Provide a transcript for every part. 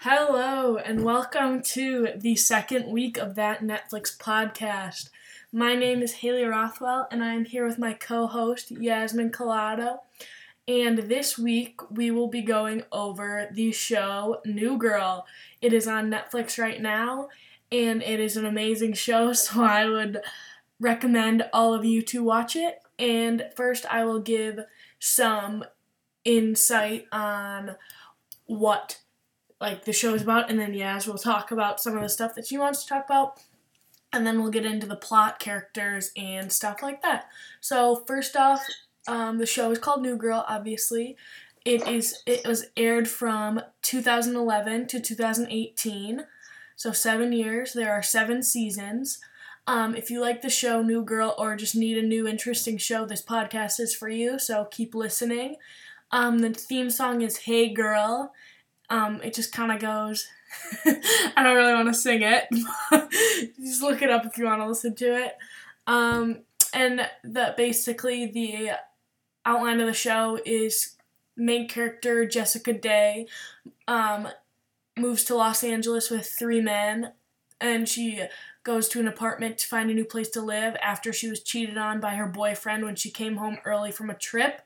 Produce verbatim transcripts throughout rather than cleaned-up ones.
Hello, and welcome to the second week of That Netflix Podcast. My name is Haley Rothwell, and I am here with my co-host, Yasmin Collado. And this week, we will be going over the show New Girl. It is on Netflix right now, and it is an amazing show, so I would recommend all of you to watch it. And first, I will give some insight on what like the show's about, and then Yaz will talk about some of the stuff that she wants to talk about, and then we'll get into the plot, characters, and stuff like that. So first off, um, the show is called New Girl, obviously. It is. It was aired from two thousand eleven to two thousand eighteen, so seven years. There are seven seasons. Um, if you like the show New Girl or just need a new interesting show, this podcast is for you, so keep listening. Um, the theme song is Hey Girl. Um, it just kind of goes, I don't really want to sing it, but just look it up if you want to listen to it. Um, and the, basically the outline of the show is main character Jessica Day um, moves to Los Angeles with three men, and she goes to an apartment to find a new place to live after she was cheated on by her boyfriend when she came home early from a trip.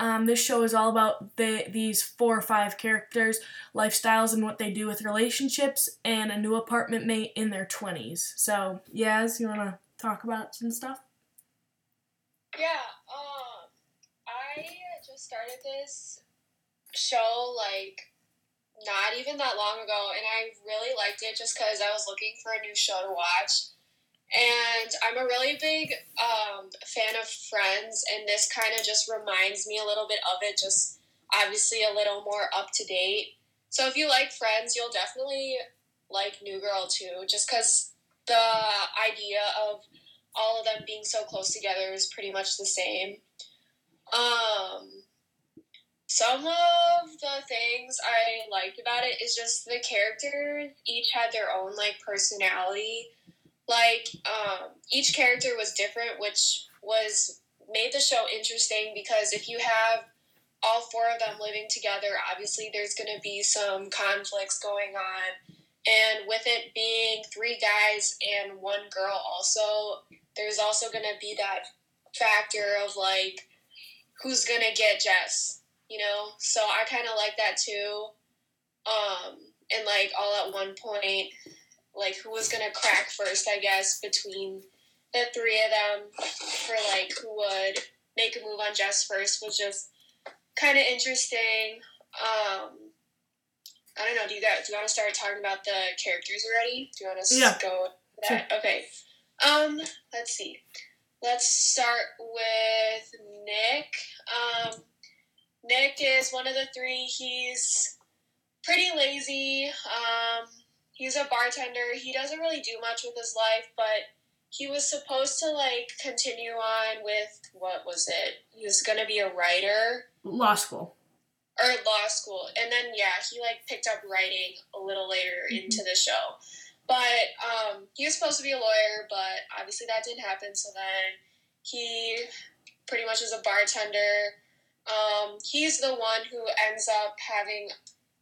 Um, this show is all about the, these four or five characters' lifestyles and what they do with relationships and a new apartment mate in their twenties. So, Yaz, you want to talk about some stuff? Yeah, um, I just started this show, like, not even that long ago, and I really liked it just because I was looking for a new show to watch. And I'm a really big um, fan of Friends, and this kind of just reminds me a little bit of it, just obviously a little more up-to-date. So if you like Friends, you'll definitely like New Girl, too, just because the idea of all of them being so close together is pretty much the same. Um, some of the things I liked about it is just the characters each had their own, like, personality. Like, um, each character was different, which was made the show interesting because if you have all four of them living together, obviously there's going to be some conflicts going on. And with it being three guys and one girl also, there's also going to be that factor of, like, who's going to get Jess, you know? So I kind of like that, too. Um, and, like, all at one point, like, who was going to crack first, I guess, between the three of them for, like, who would make a move on Jess first was just kind of interesting. Um, I don't know. Do you guys, do you want to start talking about the characters already? Do you want to yeah. go with that? Sure. Okay. Um, let's see. Let's start with Nick. Um, Nick is one of the three. He's pretty lazy. Um... He's a bartender. He doesn't really do much with his life, but he was supposed to, like, continue on with, what was it? He was going to be a writer. Law school. Or law school. And then, yeah, he, like, picked up writing a little later mm-hmm. into the show. But um, he was supposed to be a lawyer, but obviously that didn't happen. So then he pretty much is a bartender. Um, he's the one who ends up having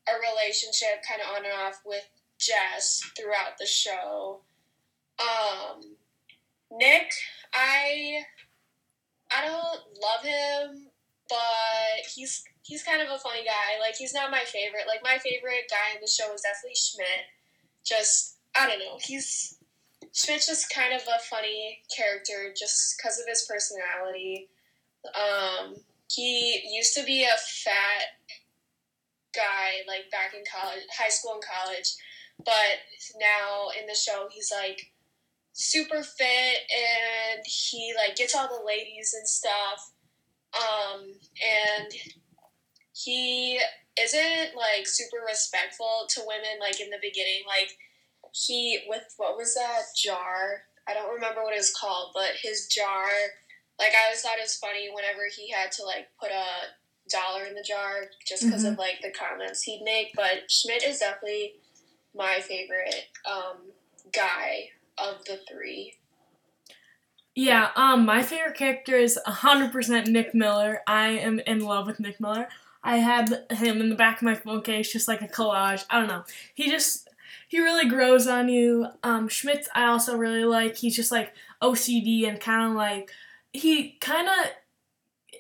a relationship kind of on and off with Jess throughout the show. Um, Nick, I I don't love him, but he's he's kind of a funny guy. Like, he's not my favorite. Like, my favorite guy in the show is definitely Schmidt. Just, I don't know. He's Schmidt's just kind of a funny character just because of his personality. Um, he used to be a fat guy, like, back in college, high school and college. But now in the show, he's, like, super fit, and he, like, gets all the ladies and stuff. Um, and he isn't, like, super respectful to women, like, in the beginning. Like, he, with, what was that jar? I don't remember what it was called, but his jar, like, I always thought it was funny whenever he had to, like, put a dollar in the jar just because mm-hmm. of, like, the comments he'd make. But Schmidt is definitely my favorite um, guy of the three. Yeah, um, my favorite character is one hundred percent Nick Miller. I am in love with Nick Miller. I had him in the back of my phone case, just like a collage. I don't know. He just, he really grows on you. Um, Schmidt, I also really like. He's just like O C D and kind of like, he kind of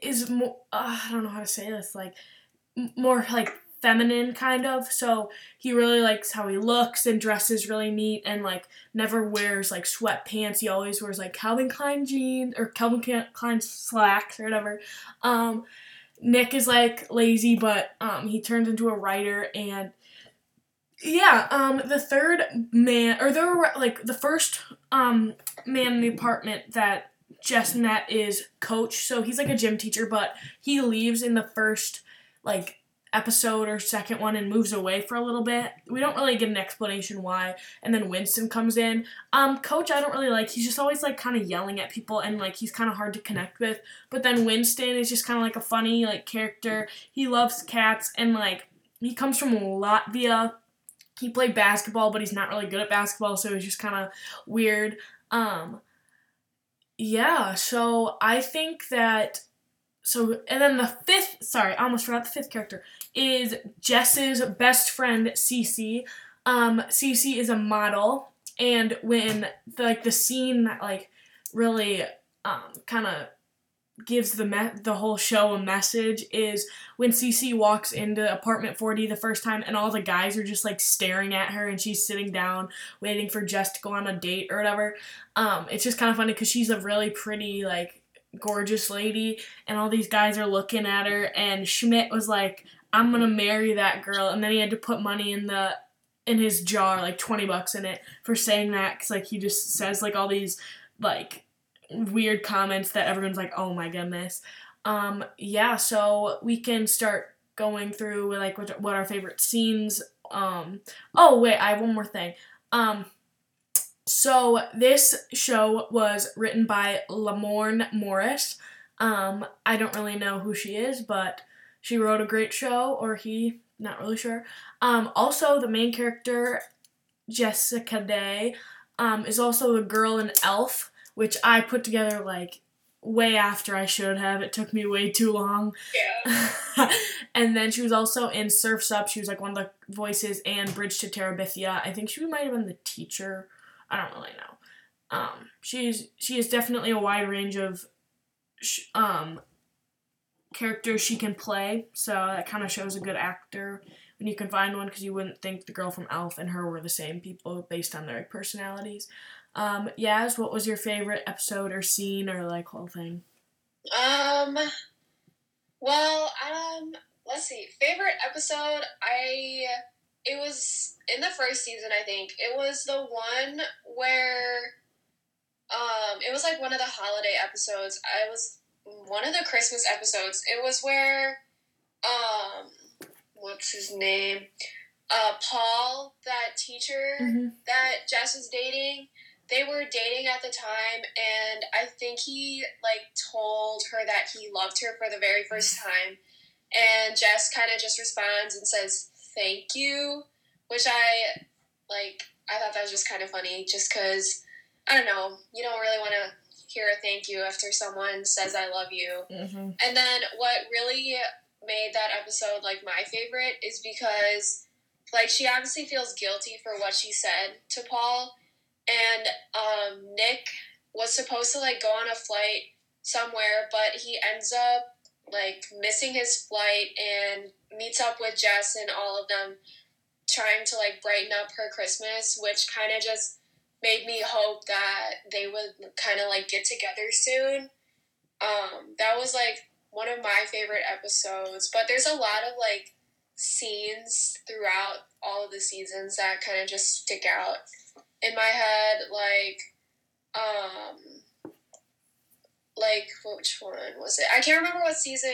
is more, uh, I don't know how to say this, like more like feminine kind of. So he really likes how he looks and dresses really neat and like never wears like sweatpants. He always wears like Calvin Klein jeans or Calvin Klein slacks or whatever. Um, Nick is like lazy, but um, he turns into a writer. And yeah, um, the third man, or there were like the first um, man in the apartment that Jess met is Coach. So he's like a gym teacher, but he leaves in the first like episode or second one and moves away for a little bit. We don't really get an explanation why. And then Winston comes in. Um, Coach, I don't really like. He's just always like kind of yelling at people and like he's kind of hard to connect with. But then Winston is just kind of like a funny like character. He loves cats and like he comes from Latvia. He played basketball, but he's not really good at basketball, so he's just kind of weird. Um, yeah, so I think that So, and then the fifth, sorry, I almost forgot the fifth character, is Jess's best friend, Cece. Um, Cece is a model, and when, the, like, the scene that, like, really um, kind of gives the me- the whole show a message is when Cece walks into Apartment four D the first time, and all the guys are just, like, staring at her, and she's sitting down, waiting for Jess to go on a date or whatever. Um, it's just kind of funny, because she's a really pretty, like, gorgeous lady, and all these guys are looking at her, and Schmidt was like, I'm gonna marry that girl, and then he had to put money in the, in his jar, like twenty bucks in it, for saying that, because, like, he just says, like, all these, like, weird comments that everyone's like, oh my goodness. Um, yeah, so we can start going through, like, what our favorite scenes, um, oh, wait, I have one more thing, um, So, this show was written by Lamorne Morris. Um, I don't really know who she is, but she wrote a great show, or he, not really sure. Um, also, the main character, Jessica Day, um, is also a girl in Elf, which I put together, like, way after I should have. It took me way too long. Yeah. And then she was also in Surf's Up. She was, like, one of the voices, and Bridge to Terabithia. I think she might have been the teacher. I don't really know. Um, she's she is definitely a wide range of sh- um, characters she can play, so that kind of shows a good actor when you can find one, because you wouldn't think the girl from Elf and her were the same people based on their personalities. Um, Yaz, what was your favorite episode or scene or, like, whole thing? Um, well, um, let's see. Favorite episode, I... It was in the first season, I think. It was the one where, um, it was like one of the holiday episodes. I was one of the Christmas episodes. It was where, um, what's his name? Uh, Paul, that teacher mm-hmm. that Jess was dating. They were dating at the time, and I think he, like, told her that he loved her for the very first time. And Jess kind of just responds and says, thank you, which I, like, I thought that was just kind of funny, just because, I don't know, you don't really want to hear a thank you after someone says I love you. Mm-hmm. And then what really made that episode, like, my favorite is because, like, she obviously feels guilty for what she said to Paul, and um, Nick was supposed to, like, go on a flight somewhere, but he ends up, like, missing his flight and meets up with Jess and all of them trying to, like, brighten up her Christmas, which kind of just made me hope that they would kind of, like, get together soon. Um, that was, like, one of my favorite episodes. But there's a lot of, like, scenes throughout all of the seasons that kind of just stick out in my head. Like, um, like, which one was it? I can't remember what season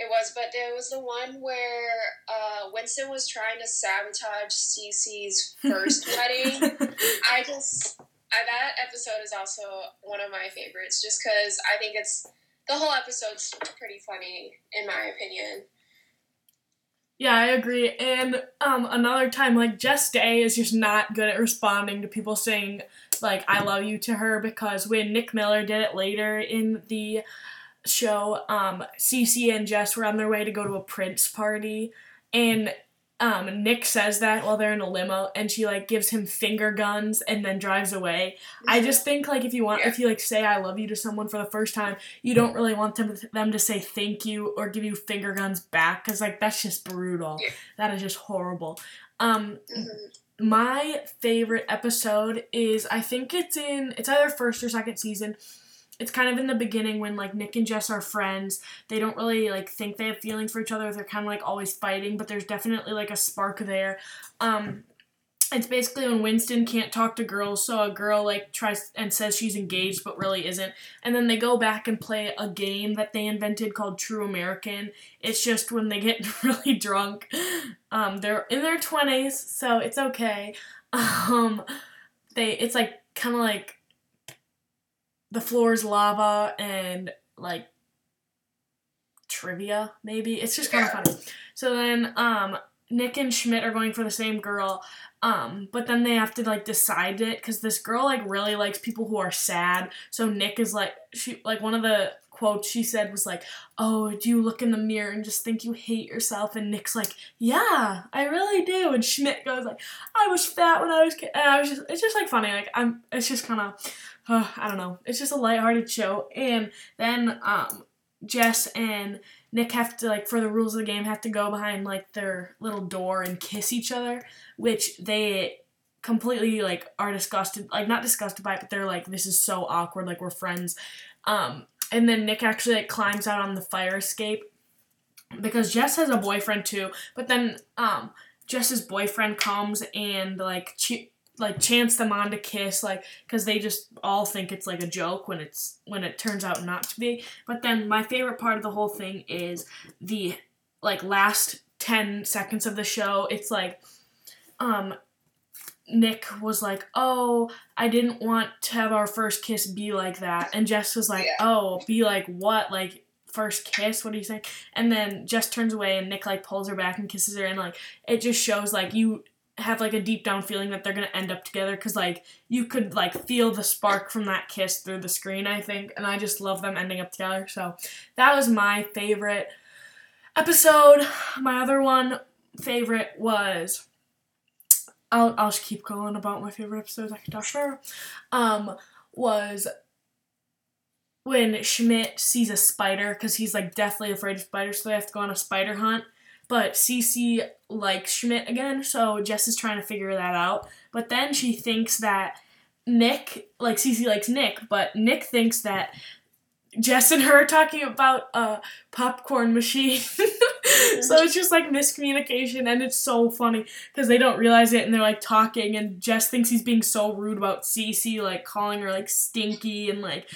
it was, but there was the one where uh, Winston was trying to sabotage Cece's first wedding. I just, I, that episode is also one of my favorites, just because I think it's, the whole episode's pretty funny, in my opinion. Yeah, I agree. And um, another time, like, Jess Day is just not good at responding to people saying, like, I love you to her, because when Nick Miller did it later in the show, um, Cece and Jess were on their way to go to a Prince party, and um, Nick says that while they're in a limo, and she, like, gives him finger guns and then drives away. Yeah. I just think, like, if you want, yeah. if you, like, say I love you to someone for the first time, you don't really want them, them to say thank you or give you finger guns back, because, like, that's just brutal. Yeah. That is just horrible. Um... Mm-hmm. My favorite episode is, I think it's in, it's either first or second season. It's kind of in the beginning when, like, Nick and Jess are friends. They don't really, like, think they have feelings for each other. They're kind of, like, always fighting, but there's definitely, like, a spark there. Um, it's basically when Winston can't talk to girls, so a girl, like, tries and says she's engaged but really isn't. And then they go back and play a game that they invented called True American. It's just when they get really drunk. Um, they're in their twenties, so it's okay. Um, they it's, like, kind of like the floor is lava and, like, trivia, maybe. It's just kind of funny. So then um, Nick and Schmidt are going for the same girl. Um, but then they have to, like, decide it, because this girl, like, really likes people who are sad, so Nick is, like, she, like, one of the quotes she said was, like, oh, do you look in the mirror and just think you hate yourself, and Nick's, like, yeah, I really do, and Schmidt goes, like, I was fat when I was kid, and I was just, it's just, like, funny, like, I'm, it's just kind of, uh, I don't know, it's just a lighthearted show, and then, um, Jess and Nick have to, like, for the rules of the game, have to go behind, like, their little door and kiss each other, which they completely, like, are disgusted, like, not disgusted by it, but they're like, this is so awkward, like, we're friends. Um, and then Nick actually, like, climbs out on the fire escape, because Jess has a boyfriend, too, but then, um, Jess's boyfriend comes and, like, che- like, chants them on to kiss, like, because they just all think it's, like, a joke when it's, when it turns out not to be. But then my favorite part of the whole thing is the, like, last ten seconds of the show. It's, like, um, Nick was, like, oh, I didn't want to have our first kiss be like that. And Jess was, like, yeah. oh, be like what? Like, first kiss? What do you think? And then Jess turns away, and Nick, like, pulls her back and kisses her, and, like, it just shows, like, you have, like, a deep down feeling that they're gonna end up together, because, like, you could, like, feel the spark from that kiss through the screen, I think, and I just love them ending up together. So that was my favorite episode. My other one favorite was, I'll, I'll just keep going about my favorite episodes, I could talk forever, um, was when Schmidt sees a spider, because he's, like, deathly afraid of spiders, so they have to go on a spider hunt. But Cece likes Schmidt again, so Jess is trying to figure that out. But then she thinks that Nick, like, Cece likes Nick, but Nick thinks that Jess and her are talking about a popcorn machine. So it's just, like, miscommunication, and it's so funny, because they don't realize it, and they're, like, talking, and Jess thinks he's being so rude about Cece, like, calling her, like, stinky, and, like,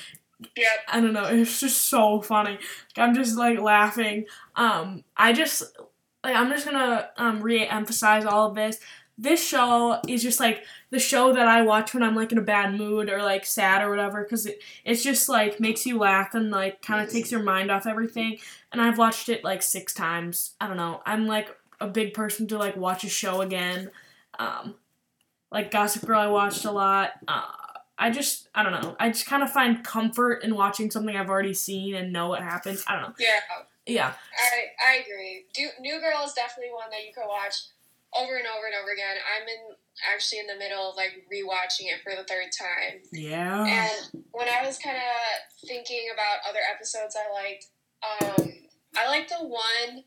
yeah. I don't know, it's just so funny. Like, I'm just, like, laughing. Um, I just... Like, I'm just gonna um, re-emphasize all of this. This show is just, like, the show that I watch when I'm, like, in a bad mood or, like, sad or whatever, because it, it's just, like, makes you laugh and, like, kind of takes your mind off everything. And I've watched it, like, six times. I don't know. I'm, like, a big person to, like, watch a show again. Um, like, Gossip Girl I watched a lot. Uh, I just, I don't know. I just kind of find comfort in watching something I've already seen and know what happens. I don't know. Yeah. Yeah. I I agree. Do, New Girl is definitely one that you can watch over and over and over again. I'm in actually in the middle of, like, rewatching it for the third time. Yeah. And when I was kind of thinking about other episodes I liked, um, I liked the one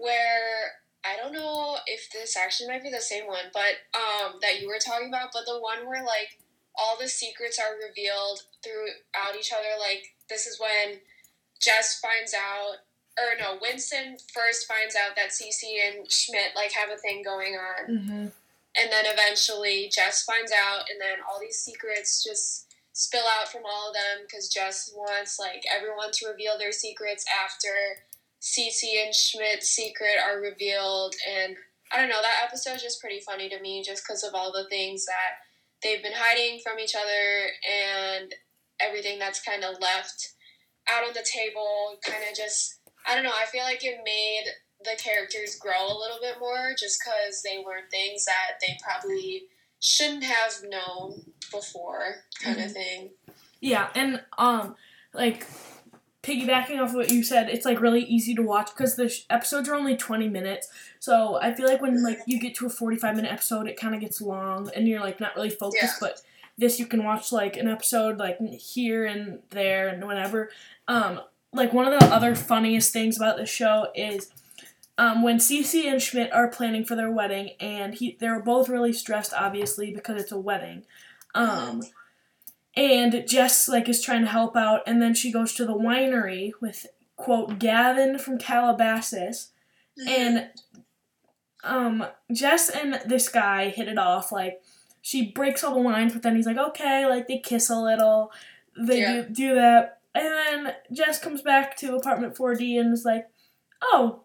where, I don't know if this actually might be the same one, but um, that you were talking about, but the one where, like, all the secrets are revealed throughout each other. Like, this is when Jess finds out, or no, Winston first finds out that Cece and Schmidt, like, have a thing going on. Mm-hmm. And then eventually Jess finds out, and then all these secrets just spill out from all of them, because Jess wants, like, everyone to reveal their secrets after Cece and Schmidt's secret are revealed. And I don't know, that episode's just pretty funny to me, just because of all the things that they've been hiding from each other and everything that's kind of left out on the table. Kind of just, I don't know, I feel like it made the characters grow a little bit more, just because they learned things that they probably shouldn't have known before, kind mm-hmm. of thing. Yeah, and, um, like, piggybacking off of what you said, it's, like, really easy to watch because the sh- episodes are only twenty minutes. So I feel like when, like, you get to a forty-five minute episode, it kind of gets long and you're, like, not really focused. Yeah. But this, you can watch, like, an episode, like, here and there and whenever. Um, like, one of the other funniest things about this show is um, when Cece and Schmidt are planning for their wedding, and he they're both really stressed, obviously, because it's a wedding. Um... And Jess, like, is trying to help out, and then she goes to the winery with, quote, Gavin from Calabasas, and, um, Jess and this guy hit it off, like, she breaks all the wines, but then he's like, okay, like, they kiss a little, they yeah. do, do that, and then Jess comes back to Apartment four D and is like, oh,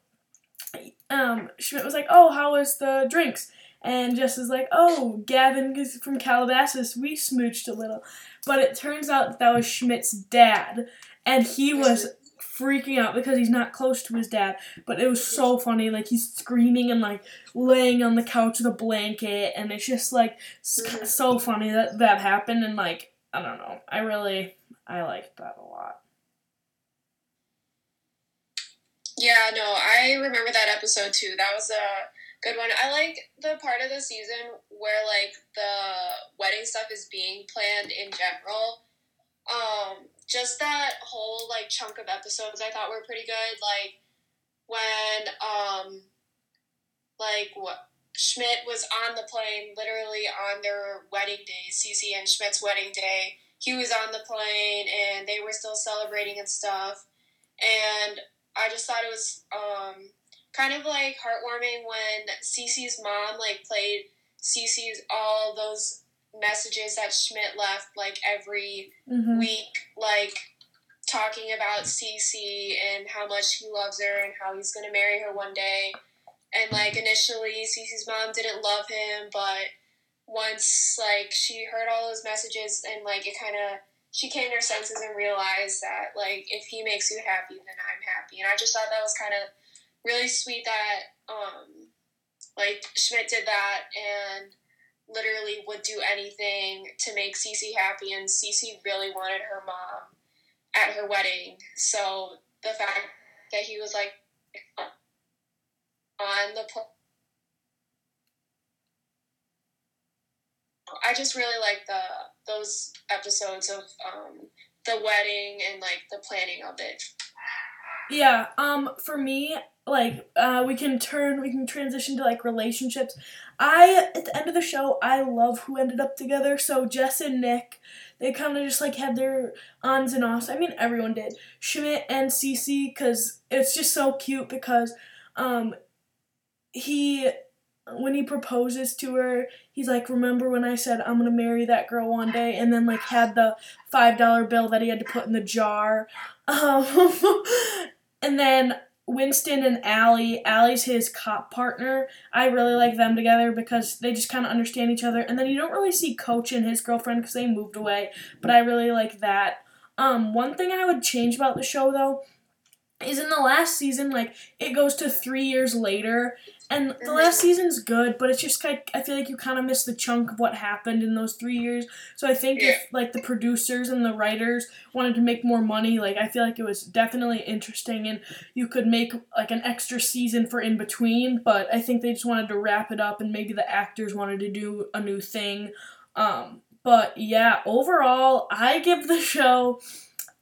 um, Schmidt was like, oh, how was the drinks? And Jess is like, oh, Gavin is from Calabasas, we smooched a little. But it turns out that, that was Schmidt's dad, and he was freaking out because he's not close to his dad. But it was so funny, like, he's screaming and, like, laying on the couch with a blanket, and it's just, like, so funny that that happened. And, like, I don't know, I really, I liked that a lot. Yeah, no, I remember that episode, too. That was a good one. I like the part of the season where, like, the wedding stuff is being planned in general. Um, just that whole, like, chunk of episodes I thought were pretty good. Like, when, um, like, what, Schmidt was on the plane, literally on their wedding day, Cece and Schmidt's wedding day. He was on the plane, and they were still celebrating and stuff. And I just thought it was, um... kind of, like, heartwarming when Cece's mom, like, played Cece's all those messages that Schmidt left, like, every mm-hmm. week, like, talking about Cece and how much he loves her and how he's going to marry her one day. And, like, initially Cece's mom didn't love him, but once, like, she heard all those messages and, like, it kind of, she came to her senses and realized that, like, if he makes you happy, then I'm happy. And I just thought that was kind of really sweet that, um, like, Schmidt did that and literally would do anything to make Cece happy, and Cece really wanted her mom at her wedding. So the fact that he was, like, on the pl- I just really like the those episodes of um, the wedding and, like, the planning of it. Yeah, um, for me, like, uh, we can turn, we can transition to, like, relationships. I, at the end of the show, I love who ended up together. So Jess and Nick, they kind of just, like, had their ons and offs. I mean, everyone did. Schmidt and Cece, because it's just so cute because, um, he, when he proposes to her, he's like, remember when I said I'm gonna marry that girl one day, and then, like, had the five dollar bill that he had to put in the jar. Um, and then Winston and Allie, Allie's his cop partner. I really like them together because they just kind of understand each other. And then you don't really see Coach and his girlfriend because they moved away, but I really like that. Um, one thing I would change about the show, though, is in the last season, like, it goes to three years later, and the last season's good, but it's just, like, I feel like you kind of miss the chunk of what happened in those three years, so I think if, like, the producers and the writers wanted to make more money, like, I feel like it was definitely interesting, and you could make, like, an extra season for in between, but I think they just wanted to wrap it up, and maybe the actors wanted to do a new thing, um, but, yeah, overall, I give the show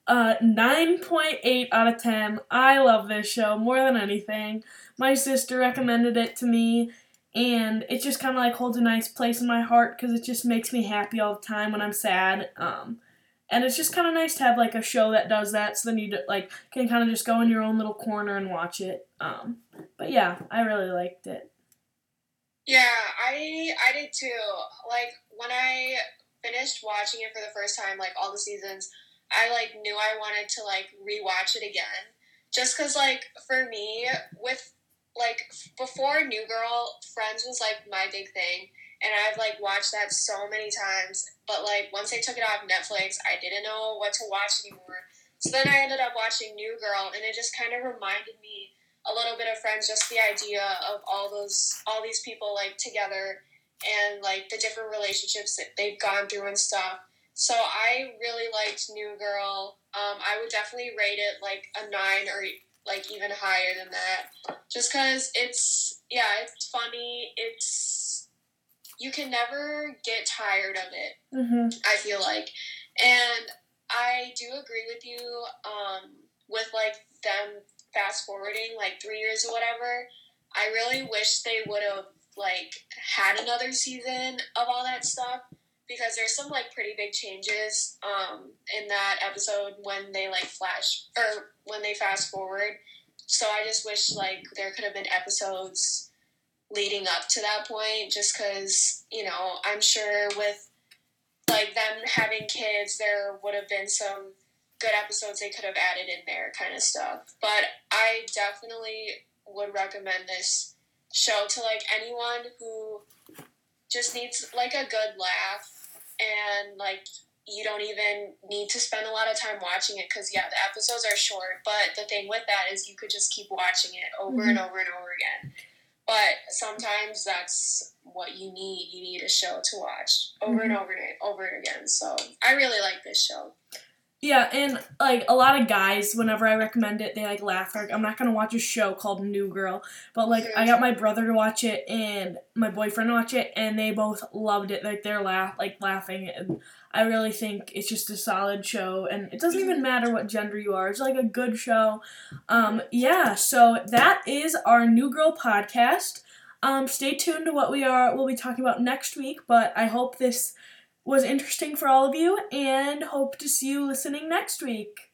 Uh, nine point eight out of ten. I love this show more than anything. My sister recommended it to me, and it just kind of, like, holds a nice place in my heart because it just makes me happy all the time when I'm sad. Um, and it's just kind of nice to have, like, a show that does that, so then you, like, can kind of just go in your own little corner and watch it. Um, but yeah, I really liked it. Yeah, I I did too. Like, when I finished watching it for the first time, like, all the seasons, I, like, knew I wanted to, like, rewatch it again. Just because, like, for me, with, like, before New Girl, Friends was, like, my big thing. And I've, like, watched that so many times. But, like, once they took it off Netflix, I didn't know what to watch anymore. So then I ended up watching New Girl, and it just kind of reminded me a little bit of Friends, just the idea of all those, all these people, like, together and, like, the different relationships that they've gone through and stuff. So I really liked New Girl. Um, I would definitely rate it like a nine or like even higher than that. Just because it's, yeah, it's funny. It's, you can never get tired of it, mm-hmm. I feel like. And I do agree with you um, with like them fast forwarding like three years or whatever. I really wish they would have like had another season of all that stuff. Because there's some, like, pretty big changes um, in that episode when they, like, flash, or when they fast forward. So I just wish, like, there could have been episodes leading up to that point, just because, you know, I'm sure with, like, them having kids, there would have been some good episodes they could have added in there kind of stuff. But I definitely would recommend this show to, like, anyone who just needs, like, a good laugh. And, like, you don't even need to spend a lot of time watching it because, yeah, the episodes are short. But the thing with that is you could just keep watching it over mm-hmm. and over and over again. But sometimes that's what you need. You need a show to watch over mm-hmm. and over and over again. So I really like this show. Yeah, and, like, a lot of guys, whenever I recommend it, they, like, laugh. Like, I'm not going to watch a show called New Girl. But, like, I got my brother to watch it and my boyfriend to watch it, and they both loved it. Like, they're laugh like laughing. And I really think it's just a solid show. And it doesn't even matter what gender you are. It's, like, a good show. Um, yeah, so that is our New Girl podcast. Um, stay tuned to what we are we'll be talking about next week. But I hope this was interesting for all of you, and hope to see you listening next week.